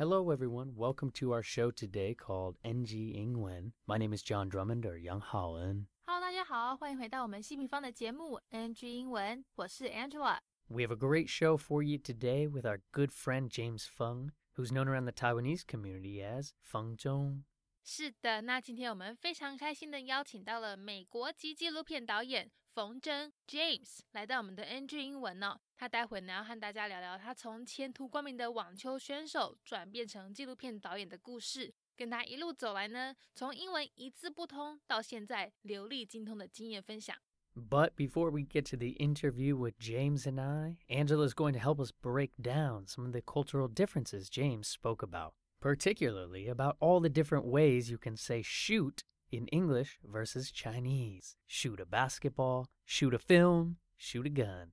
Hello everyone, welcome to our show today called NG Yingwen. My name is John Drummond or Yang Haon. Hello 大家好，欢迎回到我们西平方的节目 NG 英文，我是 Angela. We have a great show for you today with our good friend James Fung, who's known around the Taiwanese community as Fung Zhong. 是的，那今天我们非常开心的邀请到了美国籍纪录片导演冯真 James 来到我们的 NG 英文哦。他待会呢要和大家聊聊他从前途光明的网球选手转变成纪录片导演的故事，跟他一路走来呢，从英文一字不通到现在流利精通的经验分享。But before we get to the interview with James and I, Angela is going to help us break down some of the cultural differences James spoke about, particularly about all the different ways you can say shoot in English versus Chinese. Shoot a basketball, shoot a film, shoot a gun.Yeah.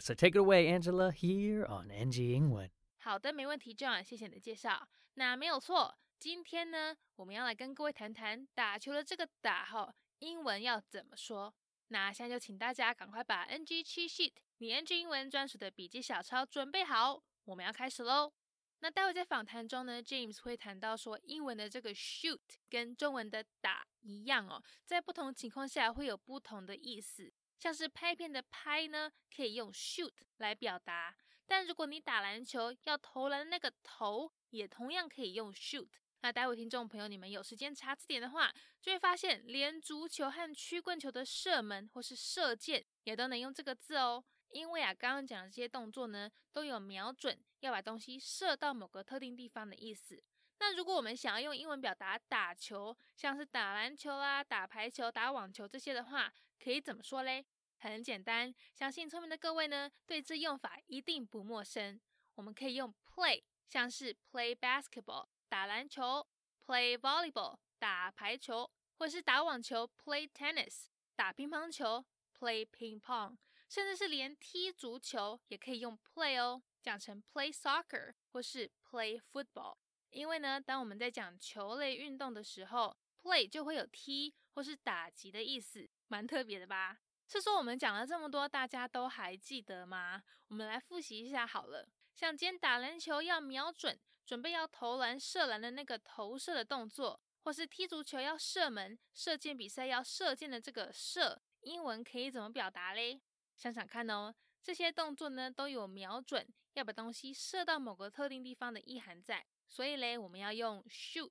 So take it away, Angela, here on NG 英文。好的，没问题 John， 谢谢你的介绍。那没有错，今天呢，我们要来跟各位谈谈打球的这个打吼，英文要怎么说。那现在就请大家赶快把 NG cheat sheet， 你 NG 英文专属的笔记小抄准备好，我们要开始咯。那待会在访谈中呢 ，James 会谈到说，英文的这个 shoot 跟中文的打一样哦，在不同情况下会有不同的意思。像是拍片的拍呢，可以用 shoot 来表达，但如果你打篮球要投篮的那个投，也同样可以用 shoot。那待会听众朋友你们有时间查字典的话，就会发现连足球和曲棍球的射门或是射箭也都能用这个字哦。因为啊，刚刚讲的这些动作呢，都有瞄准，要把东西射到某个特定地方的意思。那如果我们想要用英文表达打球，像是打篮球啦、打排球、打网球这些的话，可以怎么说嘞？很简单，相信聪明的各位呢，对这用法一定不陌生。我们可以用 play， 像是 play basketball 打篮球， play volleyball 打排球，或是打网球 play tennis 打乒乓球 play ping pong， 甚至是连踢足球也可以用 play 哦，讲成 play soccer 或是 play football。因为呢，当我们在讲球类运动的时候 ，play 就会有踢或是打击的意思，蛮特别的吧？是说我们讲了这么多，大家都还记得吗？我们来复习一下好了。像今天打篮球要瞄准，准备要投篮、射篮的那个投射的动作，或是踢足球要射门、射箭比赛要射箭的这个射，英文可以怎么表达嘞？想想看哦，这些动作呢都有瞄准，要把东西射到某个特定地方的意涵在。所以嘞，我们要用 shoot，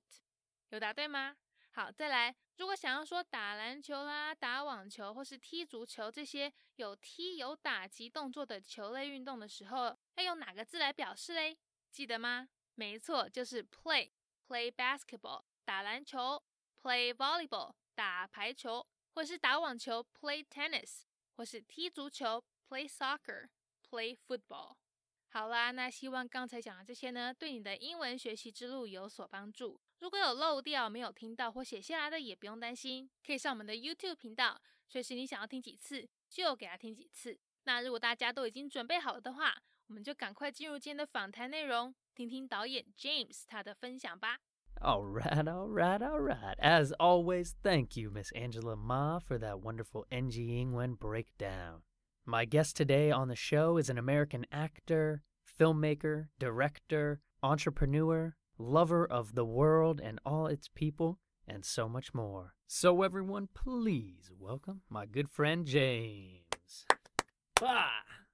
有答对吗？好，再来，如果想要说打篮球啦、打网球或是踢足球这些有踢有打击动作的球类运动的时候，要用哪个字来表示嘞？记得吗？没错，就是 play basketball 打篮球， play volleyball 打排球，或是打网球 play tennis， 或是踢足球 play soccer， play football。好啦，那希望刚才讲的这些呢，对你的英文学习之路有所帮助。如果有漏掉、没有听到或写下来的，也不用担心，可以上我们的 YouTube 频道，随时你想要听几次就给它听几次。那如果大家都已经准备好了的话，我们就赶快进入今天的访谈内容，听听导演 James 他的分享吧。All right. As always, thank you, Miss Angela Ma, for that wonderful NG Yingwen breakdown.My guest today on the show is an American actor, filmmaker, director, entrepreneur, lover of the world and all its people, and so much more. So everyone, please welcome my good friend James.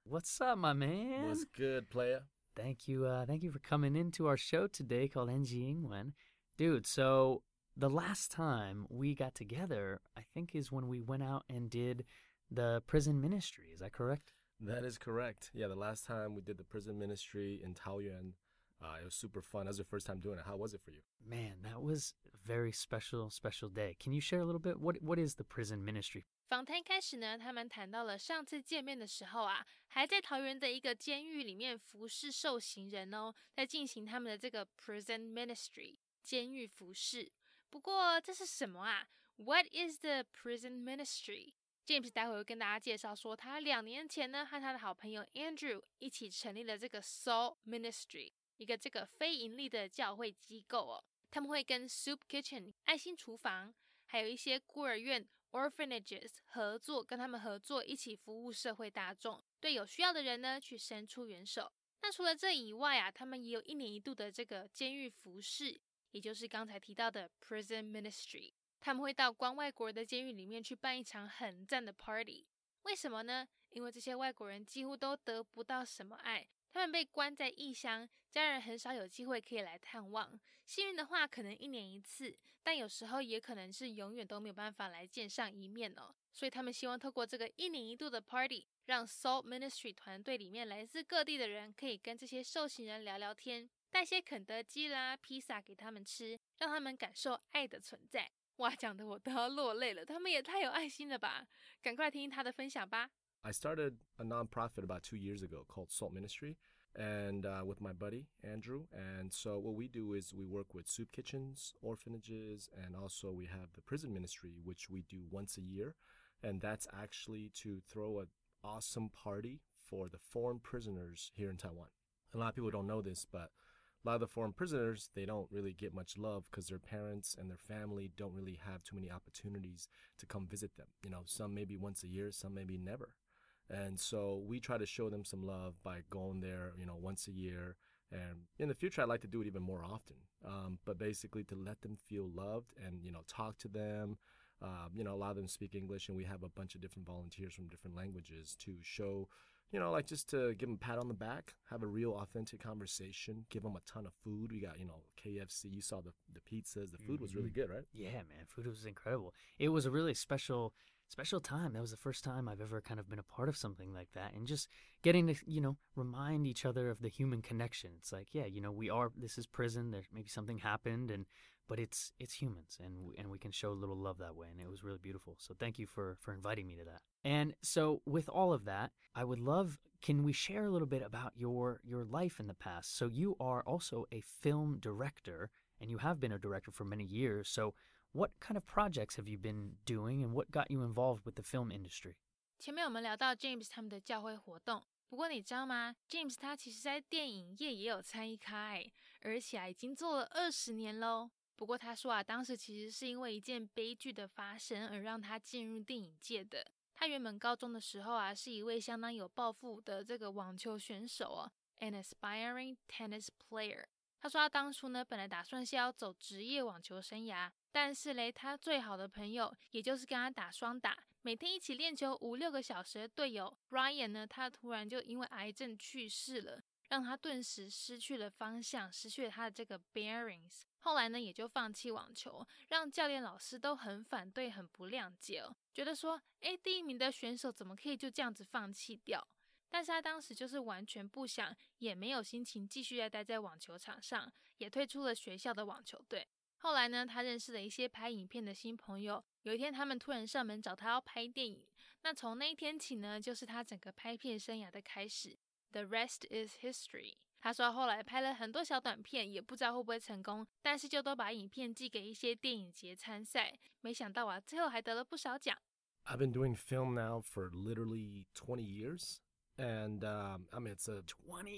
What's up, my man? What's good, player? Thank you for coming into our show today called NG Yingwen. Dude, so the last time we got together, I think is when we went out and did...The prison ministry, is that correct? That is correct. Yeah, the last time we did the prison ministry in Taoyuan, it was super fun. That was your first time doing it. How was it for you? Man, that was a very special day. Can you share a little bit? What is the prison ministry? 访谈开始呢，他们谈到了上次见面的时候啊，还在桃园的一个监狱里面服侍受刑人哦，在进行他们的这个 prison ministry 监狱服侍。不过这是什么啊？ What is the prison ministry?James 待会会跟大家介绍说，他2年前呢和他的好朋友 Andrew 一起成立了这个 Salt Ministry， 一个这个非盈利的教会机构哦。他们会跟 Soup Kitchen 爱心厨房，还有一些孤儿院 orphanages 合作，跟他们合作一起服务社会大众，对有需要的人呢去伸出援手。那除了这以外啊，他们也有一年一度的这个监狱服饰，也就是刚才提到的 Prison Ministry。他们会到关外国人的监狱里面去办一场很赞的 party。为什么呢？因为这些外国人几乎都得不到什么爱，他们被关在异乡，家人很少有机会可以来探望。幸运的话，可能一年一次，但有时候也可能是永远都没有办法来见上一面哦。所以他们希望透过这个一年一度的 party， 让 Salt Ministry 团队里面来自各地的人可以跟这些受刑人聊聊天，带些肯德基啦、披萨给他们吃，让他们感受爱的存在。哇，讲得我都要落泪了，他们也太有爱心了吧！赶快听听他的分享吧。I started a nonprofit about 2 years ago called Salt Ministry, and with my buddy Andrew. And so what we do is we work with soup kitchens, orphanages, and also we have the prison ministry, which we do once a year. And that's actually to throw an awesome party for the foreign prisoners here in Taiwan. A lot of people don't know this, but a lot of the foreign prisoners, they don't really get much love because their parents and their family don't really have too many opportunities to come visit them. You know, some maybe once a year, some maybe never. And so we try to show them some love by going there, you know, once a year. And in the future, I'd like to do it even more often. But basically to let them feel loved and, you know, talk to them. You know, a lot of them speak English, and we have a bunch of different volunteers from different languages to show, you know, like just to give them a pat on the back, have a real authentic conversation, give them a ton of food. We got, you know, KFC, you saw the pizzas, the food was really good, right? Yeah, man, food was incredible. It was a really special time. That was the first time I've ever kind of been a part of something like that, and just getting to, you know, remind each other of the human connection. It's like, yeah, you know, this is prison, there maybe something happened, but it's humans, and we can show a little love that way, and it was really beautiful. So thank you for inviting me to that. And so with all of that, I would love, can we share a little bit about your life in the past? So you are also a film director, and you have been a director for many years. So what kind of projects have you been doing, and what got you involved with the film industry? 前面我们聊到 James 他们的教会活动，不过你知道吗？ James 他其实在电影业也有参与开，而且已经做了20年喽。不过他说啊，当时其实是因为一件悲剧的发生而让他进入电影界的。他原本高中的时候啊，是一位相当有抱负的这个网球选手哦 ，an aspiring tennis player。他说他当初呢，本来打算是要走职业网球生涯。但是嘞，他最好的朋友，也就是跟他打双打，每天一起练球5-6个小时的队友 Ryan 呢，他突然就因为癌症去世了，让他顿时失去了方向，失去了他的这个 bearings。后来呢，也就放弃网球，让教练、老师都很反对，很不谅解哦，觉得说，第一名的选手怎么可以就这样子放弃掉？但是他当时就是完全不想，也没有心情继续再待在网球场上，也退出了学校的网球队。后来呢，他认识了一些拍影片的新朋友。有一天，他们突然上门找他要拍电影。那从那一天起呢，就是他整个拍片生涯的开始。The rest is history。他说后来拍了很多小短片，也不知道会不会成功，但是就都把影片寄给一些电影节参赛。没想到啊，最后还得了不少奖。I've been doing film now for literally 20 years, and I mean it's a 20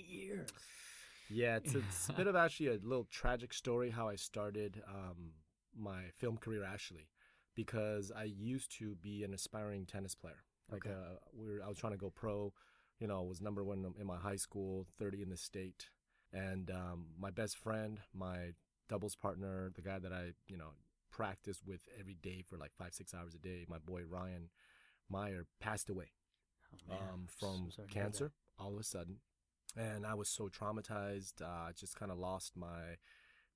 years.Yeah, it's a bit of actually a little tragic story how I started my film career, actually, because I used to be an aspiring tennis player. Like, I was trying to go pro, you know, was number one in my high school, 30 in the state. And my best friend, my doubles partner, the guy that I, you know, practiced with every day for like 5-6 hours a day, my boy Ryan Meyer, passed away from cancer all of a sudden.And I was so traumatized, I just kind of lost my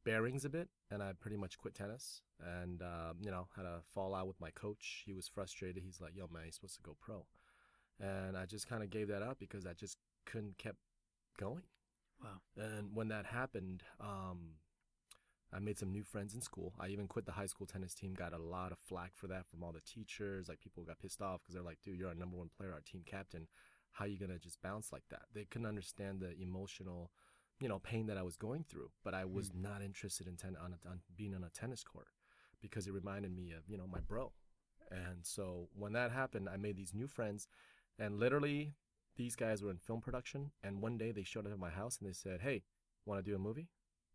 bearings a bit, and I pretty much quit tennis and, you know, had a fallout with my coach. He was frustrated. He's like, yo, man, you're supposed to go pro. And I just kind of gave that up because I just couldn't keep going. Wow. And when that happened, I made some new friends in school. I even quit the high school tennis team, got a lot of flack for that from all the teachers. Like, people got pissed off because they're like, dude, you're our number one player, our team captain.How are you going to just bounce like that? They couldn't understand the emotional, you know, pain that I was going through. But I was not interested in being on a tennis court because it reminded me of, you know, my bro. And so when that happened, I made these new friends. And literally, these guys were in film production. And one day they showed up at my house and they said, hey, want to do a movie?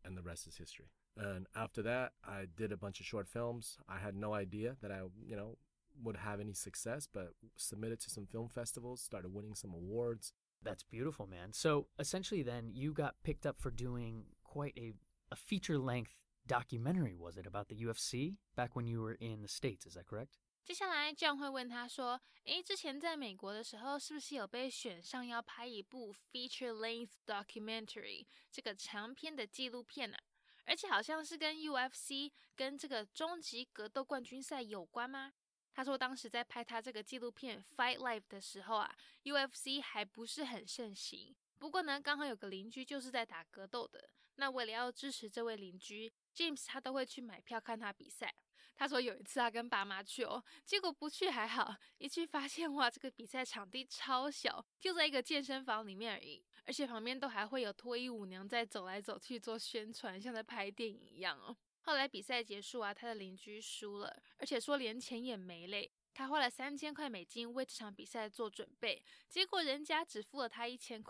And the rest is history. And after that, I did a bunch of short films. I had no idea that I, you know,would have any success, but submitted to some film festivals, started winning some awards. That's beautiful, man. So essentially then you got picked up for doing quite a feature-length documentary, was it, about the UFC back when you were in the States, is that correct? 接下来 John 会问他说，诶，之前在美国的时候是不是有被选上要拍一部 feature-length documentary 这个长篇的纪录片呢？而且好像是跟 UFC 跟这个终极格斗冠军赛有关吗？他说当时在拍他这个纪录片 Fight Life 的时候啊 UFC 还不是很盛行，不过呢刚好有个邻居就是在打格斗的，那为了要支持这位邻居， James 他都会去买票看他比赛。他说有一次他跟爸妈去哦，结果不去还好，一去发现哇，这个比赛场地超小，就在一个健身房里面而已，而且旁边都还会有脱衣舞娘在走来走去做宣传，像在拍电影一样哦。后来比赛结束啊，他的邻居输了，而且说连钱也没嘞。他花了$3000为这场比赛做准备，结果人家只付了他$1000，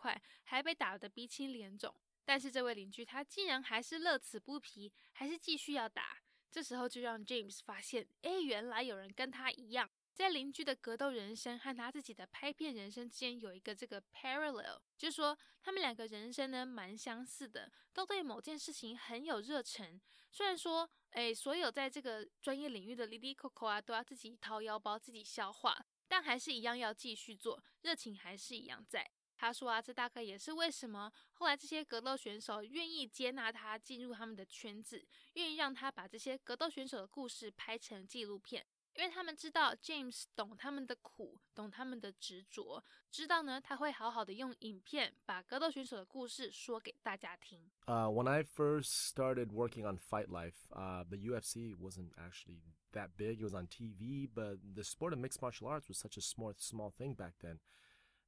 还被打得鼻青脸肿。但是这位邻居他竟然还是乐此不疲，还是继续要打。这时候就让 James 发现，诶，原来有人跟他一样，在邻居的格斗人生和他自己的拍片人生之间有一个这个 parallel， 就是说他们两个人生呢蛮相似的，都对某件事情很有热忱。虽然说诶，所有在这个专业领域的哩哩扣扣啊，都要自己掏腰包自己消化，但还是一样要继续做，热情还是一样在。他说啊，这大概也是为什么后来这些格斗选手愿意接纳他进入他们的圈子，愿意让他把这些格斗选手的故事拍成纪录片，因为他们知道 James 懂他们的苦，懂他们的执着，知道呢他会好好的用影片把格斗选手的故事说给大家听。When I first started working on Fight Life, the UFC wasn't actually that big. It was on TV, but the sport of mixed martial arts was such a small thing back then.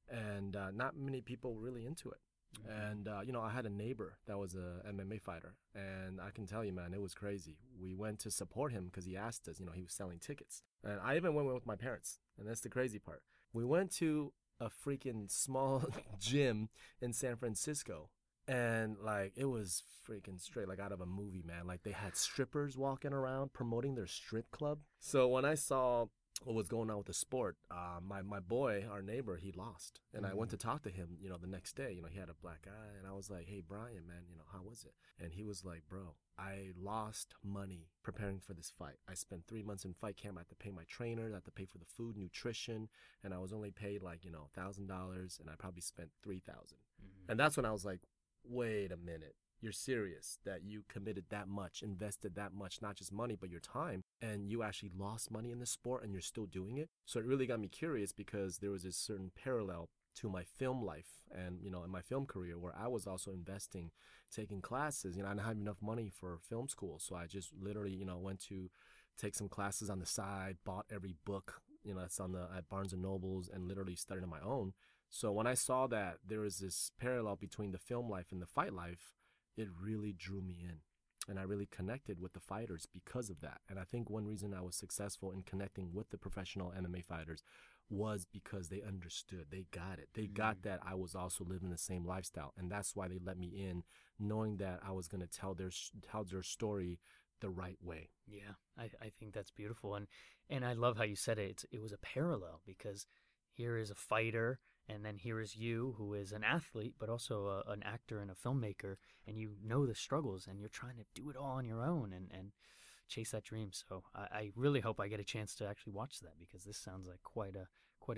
And not many people were really into it. Mm-hmm. And, you know, I had a neighbor that was a MMA fighter. And I can tell you, man, it was crazy. We went to support him because he asked us, you know, he was selling tickets. And I even went with my parents. And that's the crazy part. We went to a freaking small gym in San Francisco. And, like, it was freaking straight, like, out of a movie, man. Like, they had strippers walking around promoting their strip club. So when I saw what was going on with the sport, my boy, our neighbor, he lost. And I went to talk to him, you know, the next day. You know, he had a black eye. And I was like, hey, Brian, man, you know, how was it? And he was like, bro, I lost money preparing for this fight. I spent 3 months in fight camp. I had to pay my trainer. I had to pay for the food, nutrition. And I was only paid like, you know, $1,000. And I probably spent $3,000. Mm-hmm. And that's when I was like, wait a minute. You're serious that you committed that much, invested that much, not just money, but your time, and you actually lost money in the sport and you're still doing it? So it really got me curious because there was a certain parallel to my film life and, you know, in my film career where I was also investing, taking classes. You know, I didn't have enough money for film school, so I just literally, you know, went to take some classes on the side, bought every book, you know, that's on the at Barnes & Nobles and literally started on my own. So when I saw that there was this parallel between the film life and the fight life, it really drew me in, and I really connected with the fighters because of that. And I think one reason I was successful in connecting with the professional MMA fighters was because they understood, they got it. They got that I was also living the same lifestyle, and that's why they let me in, knowing that I was going to tell their story the right way. Yeah, I think that's beautiful, and I love how you said it. It was a parallel because here is a fighter, and then here is you, who is an athlete, but also an actor and a filmmaker, and you know the struggles, and you're trying to do it all on your own and chase that dream. So I really hope I get a chance to actually watch that, because this sounds like quite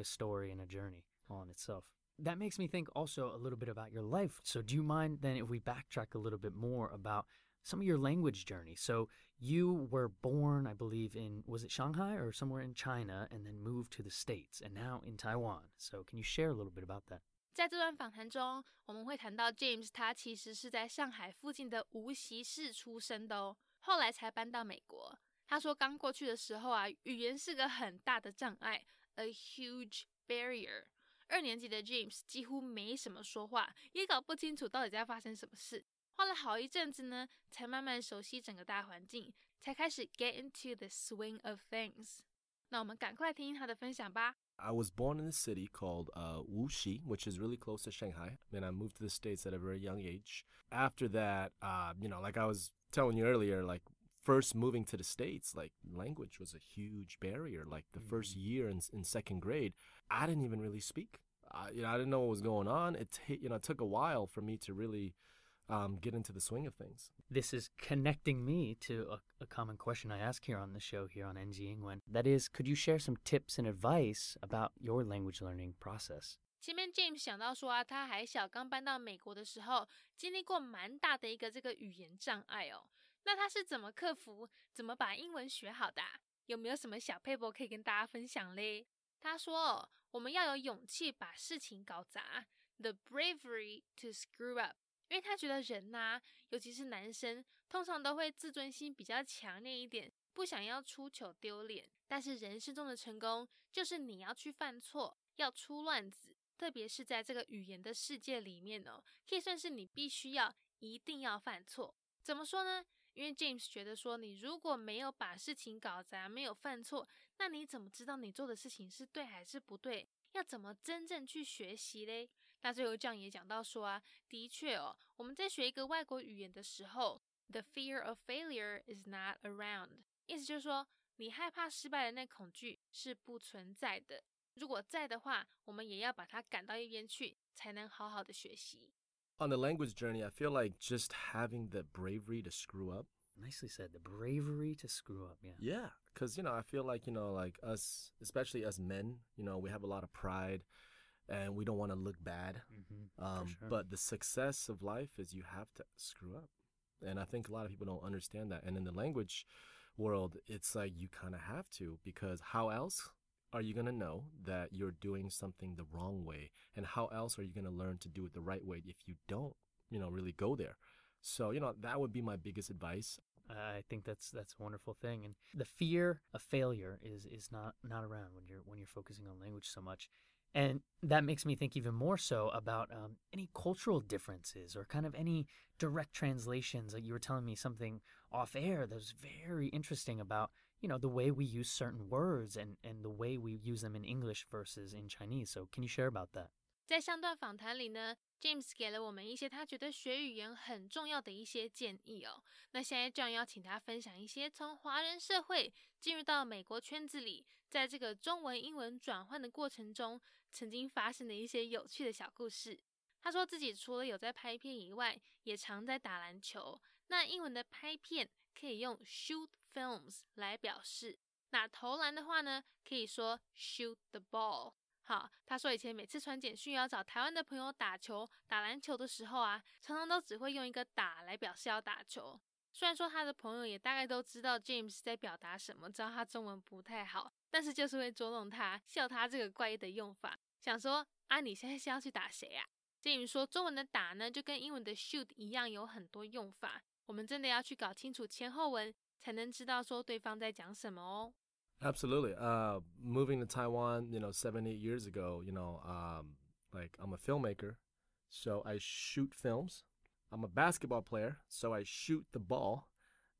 a story and a journey all in itself. That makes me think also a little bit about your life. So do you mind then if we backtrack a little bit more about some of your language journey? So you were born, I believe, in, was it Shanghai or somewhere in China, and then moved to the States, and now in Taiwan. So can you share a little bit about that? 在这段访谈中，我们会谈到 James 他其实是在上海附近的无锡市出生的哦，后来才搬到美国。他说刚过去的时候啊，语言是个很大的障碍， a huge barrier。2年级的 James 几乎没什么说话，也搞不清楚到底在发生什么事。花了好一阵子呢，才慢慢熟悉整个大环境，才开始 get into the swing of things。那我们赶快听他的分享吧。I was born in a city called Wuxi, which is really close to Shanghai. And I moved to the States at a very young age. After that, you know, like I was telling you earlier, like first moving to the States, like language was a huge barrier. Like the first year in second grade, I didn't even really speak. I didn't know what was going on. It took a while for me to really get into the swing of things. This is connecting me to a common question I ask here on the show here on NG Yingwen. That is, could you share some tips and advice about your language learning process? 前面 James 想到说啊，他还小，刚搬到美国的时候，经历过蛮大的一个这个语言障碍哦。那他是怎么克服，怎么把英文学好的啊？有没有什么小撇步可以跟大家分享嘞？他说哦，我们要有勇气把事情搞砸 ，the bravery to screw up。因为他觉得人啊，尤其是男生，通常都会自尊心比较强烈一点，不想要出糗丢脸。但是人生中的成功，就是你要去犯错，要出乱子。特别是在这个语言的世界里面哦，可以算是你必须要一定要犯错。怎么说呢？因为 James 觉得说，你如果没有把事情搞砸，没有犯错，那你怎么知道你做的事情是对还是不对？要怎么真正去学习嘞？那最后这样也讲到说啊，的确哦，我们在学一个外国语言的时候 ，the fear of failure is not around， 意思就是说，你害怕失败的那恐惧是不存在的。如果在的话，我们也要把它赶到一边去，才能好好的学习。On the language journey, I feel like just having the bravery to screw up. Nicely said, the bravery to screw up, yeah. Yeah, because, I feel like, us, especially us men, we have a lot of pride and we don't want to look bad. Mm-hmm, sure. But the success of life is you have to screw up. And I think a lot of people don't understand that. And in the language world, it's like you kind of have to, because how else are you going to know that you're doing something the wrong way? And how else are you going to learn to do it the right way if you don't, really go there? So, that would be my biggest advice. I think that's a wonderful thing. And the fear of failure is not around when you're focusing on language so much. And that makes me think even more so about any cultural differences or kind of any direct translations. Like you were telling me something off air that was very interesting about the way we use certain words and the way we use them in English versus in Chinese. So can you share about that? 在上段访谈里呢 ，James 给了我们一些他觉得学语言很重要的一些建议哦。那现在 John 要请他分享一些从华人社会进入到美国圈子里，在这个中文英文转换的过程中，曾经发生的一些有趣的小故事。他说自己除了有在拍片以外，也常在打篮球。那英文的拍片可以用 shoot films 来表示。那投篮的话呢，可以说 shoot the ball。好，他说以前每次传简讯要找台湾的朋友打球、打篮球的时候啊，常常都只会用一个打来表示要打球。虽然说他的朋友也大概都知道 James 在表达什么，知道他中文不太好，但是就是会捉弄他，笑他这个怪异的用法，想说啊，你现在是要去打谁啊？ James 说中文的打呢，就跟英文的 shoot 一样，有很多用法，我们真的要去搞清楚前后文，才能知道说对方在讲什么哦。Absolutely. Moving to Taiwan, 7-8 years ago, like I'm a filmmaker, so I shoot films. I'm a basketball player, so I shoot the ball.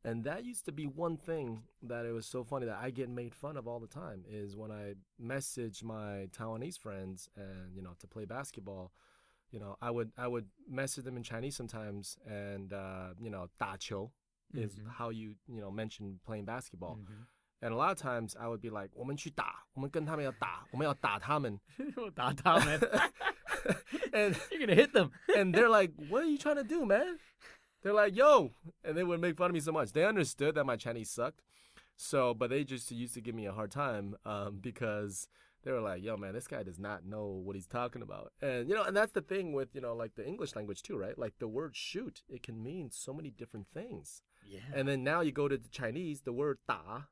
And that used to be one thing that it was so funny that I get made fun of all the time is when I message my Taiwanese friends and, to play basketball, I would message them in Chinese sometimes and, 打球 is mm-hmm. how you, mention playing basketball. Mm-hmm. And a lot of times I would be like, 我们去打，我们跟他们要打，我们要打他们。打他们。And you're going to hit them. And they're like, what are you trying to do, man? They're like, yo. And they would make fun of me so much. They understood that my Chinese sucked. So, but they just used to give me a hard time because they were like, yo, man, this guy does not know what he's talking about. And, and that's the thing with, like the English language too, right? Like the word shoot, it can mean so many different things. Yeah. And then now you go to the Chinese, the word 打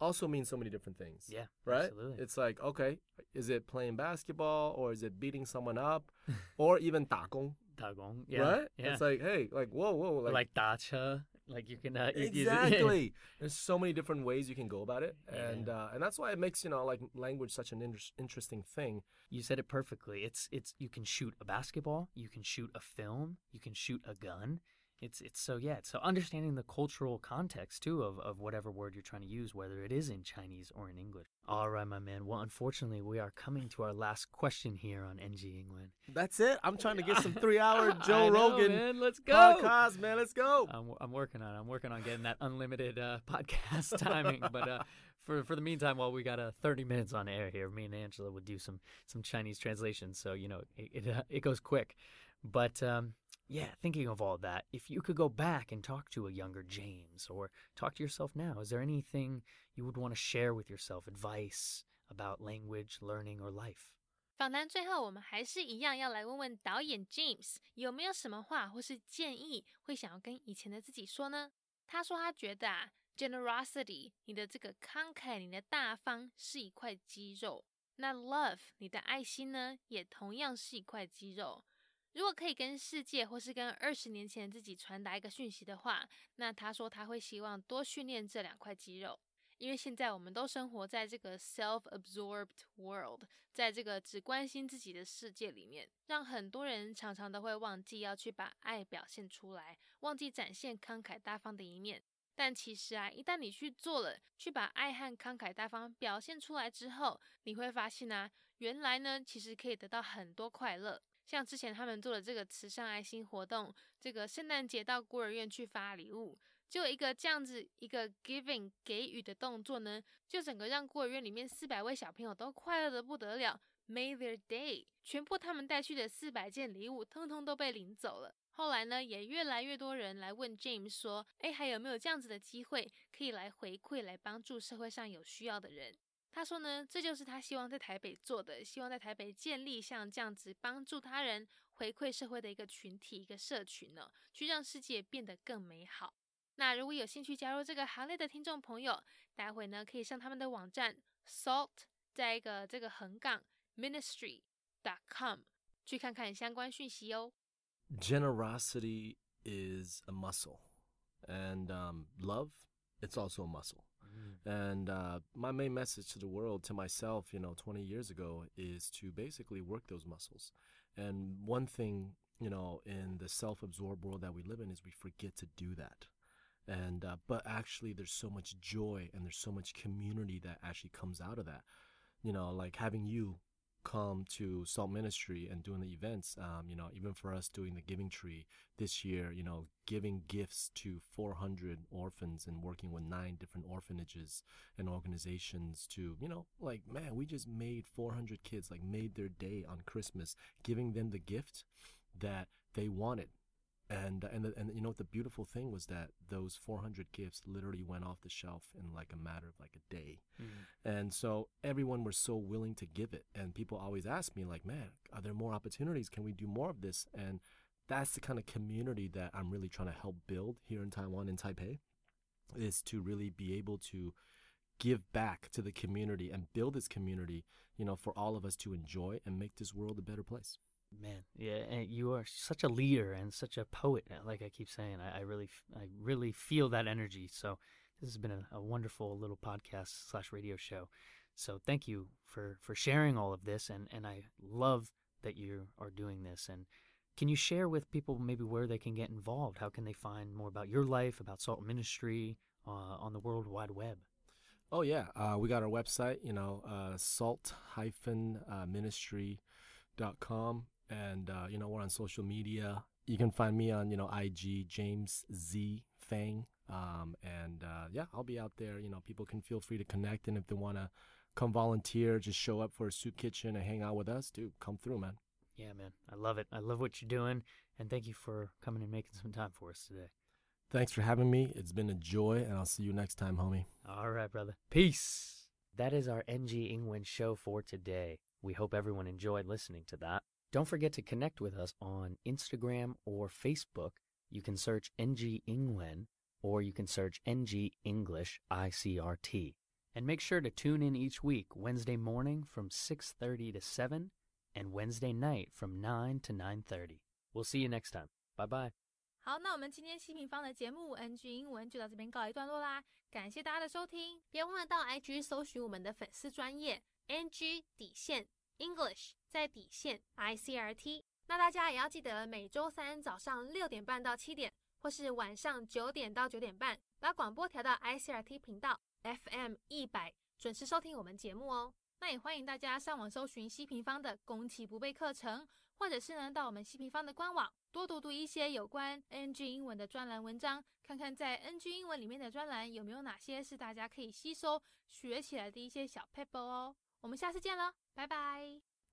also means so many different things. Yeah, right? Absolutely. It's like, okay, is it playing basketball or is it beating someone up or even 打工? 打工, yeah. Right? Yeah. It's like, hey, like, whoa. Like 打车, like you can... Exactly. There's so many different ways you can go about it. Yeah. And that's why it makes, like language such an interesting thing. You said it perfectly. It's you can shoot a basketball, you can shoot a film, you can shoot a gun. So understanding the cultural context too of whatever word you're trying to use, whether it is in Chinese or in English. All right, my man. Well, unfortunately, we are coming to our last question here on NG Yingwen. That's it. I'm trying to get some 3-hour Joe Rogan man. Let's go. Podcast, man. Let's go. I'm working on getting that unlimited podcast timing. But for the meantime, while we got 30 minutes on air here, me and Angela would do some Chinese translation. So it goes quick. But thinking of all that, if you could go back and talk to a younger James or talk to yourself now, is there anything you would want to share with yourself, advice about language, learning, or life? 访谈最后，我们还是一样要来问问导演 James 有没有什么话或是建议会想要跟以前的自己说呢？他说他觉得generosity 你的这个慷慨，你的大方是一块肌肉，那 love 你的爱心呢，也同样是一块肌肉。如果可以跟世界或是跟20年前自己传达一个讯息的话，那他说他会希望多训练这两块肌肉，因为现在我们都生活在这个 self-absorbed world， 在这个只关心自己的世界里面，让很多人常常都会忘记要去把爱表现出来，忘记展现慷慨大方的一面。但其实一旦你去做了，去把爱和慷慨大方表现出来之后，你会发现原来呢，其实可以得到很多快乐。像之前他们做的这个慈善爱心活动，这个圣诞节到孤儿院去发礼物，就一个这样子一个 giving 给予的动作呢，就整个让孤儿院里面400位小朋友都快乐得不得了 ，made their day， 全部他们带去的400件礼物，通通都被领走了。后来呢，也越来越多人来问 James 说，还有没有这样子的机会可以来回馈，来帮助社会上有需要的人？他说呢，这就是他希望在台北做的，希望在台北建立像这样子帮助他人、回馈社会的一个群体、一个社群呢，去让世界变得更美好。那如果有兴趣加入这个行列的听众朋友，待会呢可以上他们的网站 salt 在一个这个_ ministry.com 去看看相关讯息哦。Generosity is a muscle, and love, it's also a muscle.And my main message to the world, to myself, 20 years ago, is to basically work those muscles. And one thing, in the self-absorbed world that we live in is we forget to do that. And but actually, there's so much joy and there's so much community that actually comes out of that. Like having you come to Salt Ministry and doing the events, even for us doing the Giving Tree this year, giving gifts to 400 orphans and working with 9 different orphanages and organizations to, we just made 400 kids, made their day on Christmas, giving them the gift that they wanted. And the beautiful thing was that those 400 gifts literally went off the shelf in a matter of a day. Mm-hmm. And so everyone was so willing to give it. And people always ask me are there more opportunities? Can we do more of this? And that's the kind of community that I'm really trying to help build here in Taiwan, in Taipei, is to really be able to give back to the community and build this community, for all of us to enjoy and make this world a better place.Man, yeah, and you are such a leader and such a poet. Like I keep saying, I really feel that energy. So this has been a wonderful little podcast / radio show. So thank you for sharing all of this. And I love that you are doing this. And can you share with people maybe where they can get involved? How can they find more about your life, about Salt Ministry on the World Wide Web?Oh, yeah. We got our website, salt-ministry.com.And, we're on social media. You can find me on, IG, James Z Fang. I'll be out there. People can feel free to connect. And if they want to come volunteer, just show up for a soup kitchen and hang out with us, dude, come through, man. Yeah, man. I love it. I love what you're doing. And thank you for coming and making some time for us today. Thanks for having me. It's been a joy. And I'll see you next time, homie. All right, brother. Peace. That is our NG Yingwen show for today. We hope everyone enjoyed listening to that.Don't forget to connect with us on Instagram or Facebook. You can search NG Yingwen or you can search NG English ICRT. And make sure to tune in each week, Wednesday morning from 6:30 to 7 and Wednesday night from 9 to 9:30. We'll see you next time. Bye-bye. 好，那我们今天西平方的节目 NG 英文就到这边告一段落啦。感谢大家的收听，别忘了到 IG 搜寻我们的粉丝专页 NG _ English在_ ICRT， 那大家也要记得每周三早上6点半到7点或是晚上9点到9点半，把广播调到 ICRT 频道 FM100， 准时收听我们节目哦。那也欢迎大家上网搜寻西平方的攻其不备课程，或者是呢到我们西平方的官网多读读一些有关 NG 英文的专栏文章，看看在 NG 英文里面的专栏有没有哪些是大家可以吸收学起来的一些小撇步哦。我们下次见了，拜拜。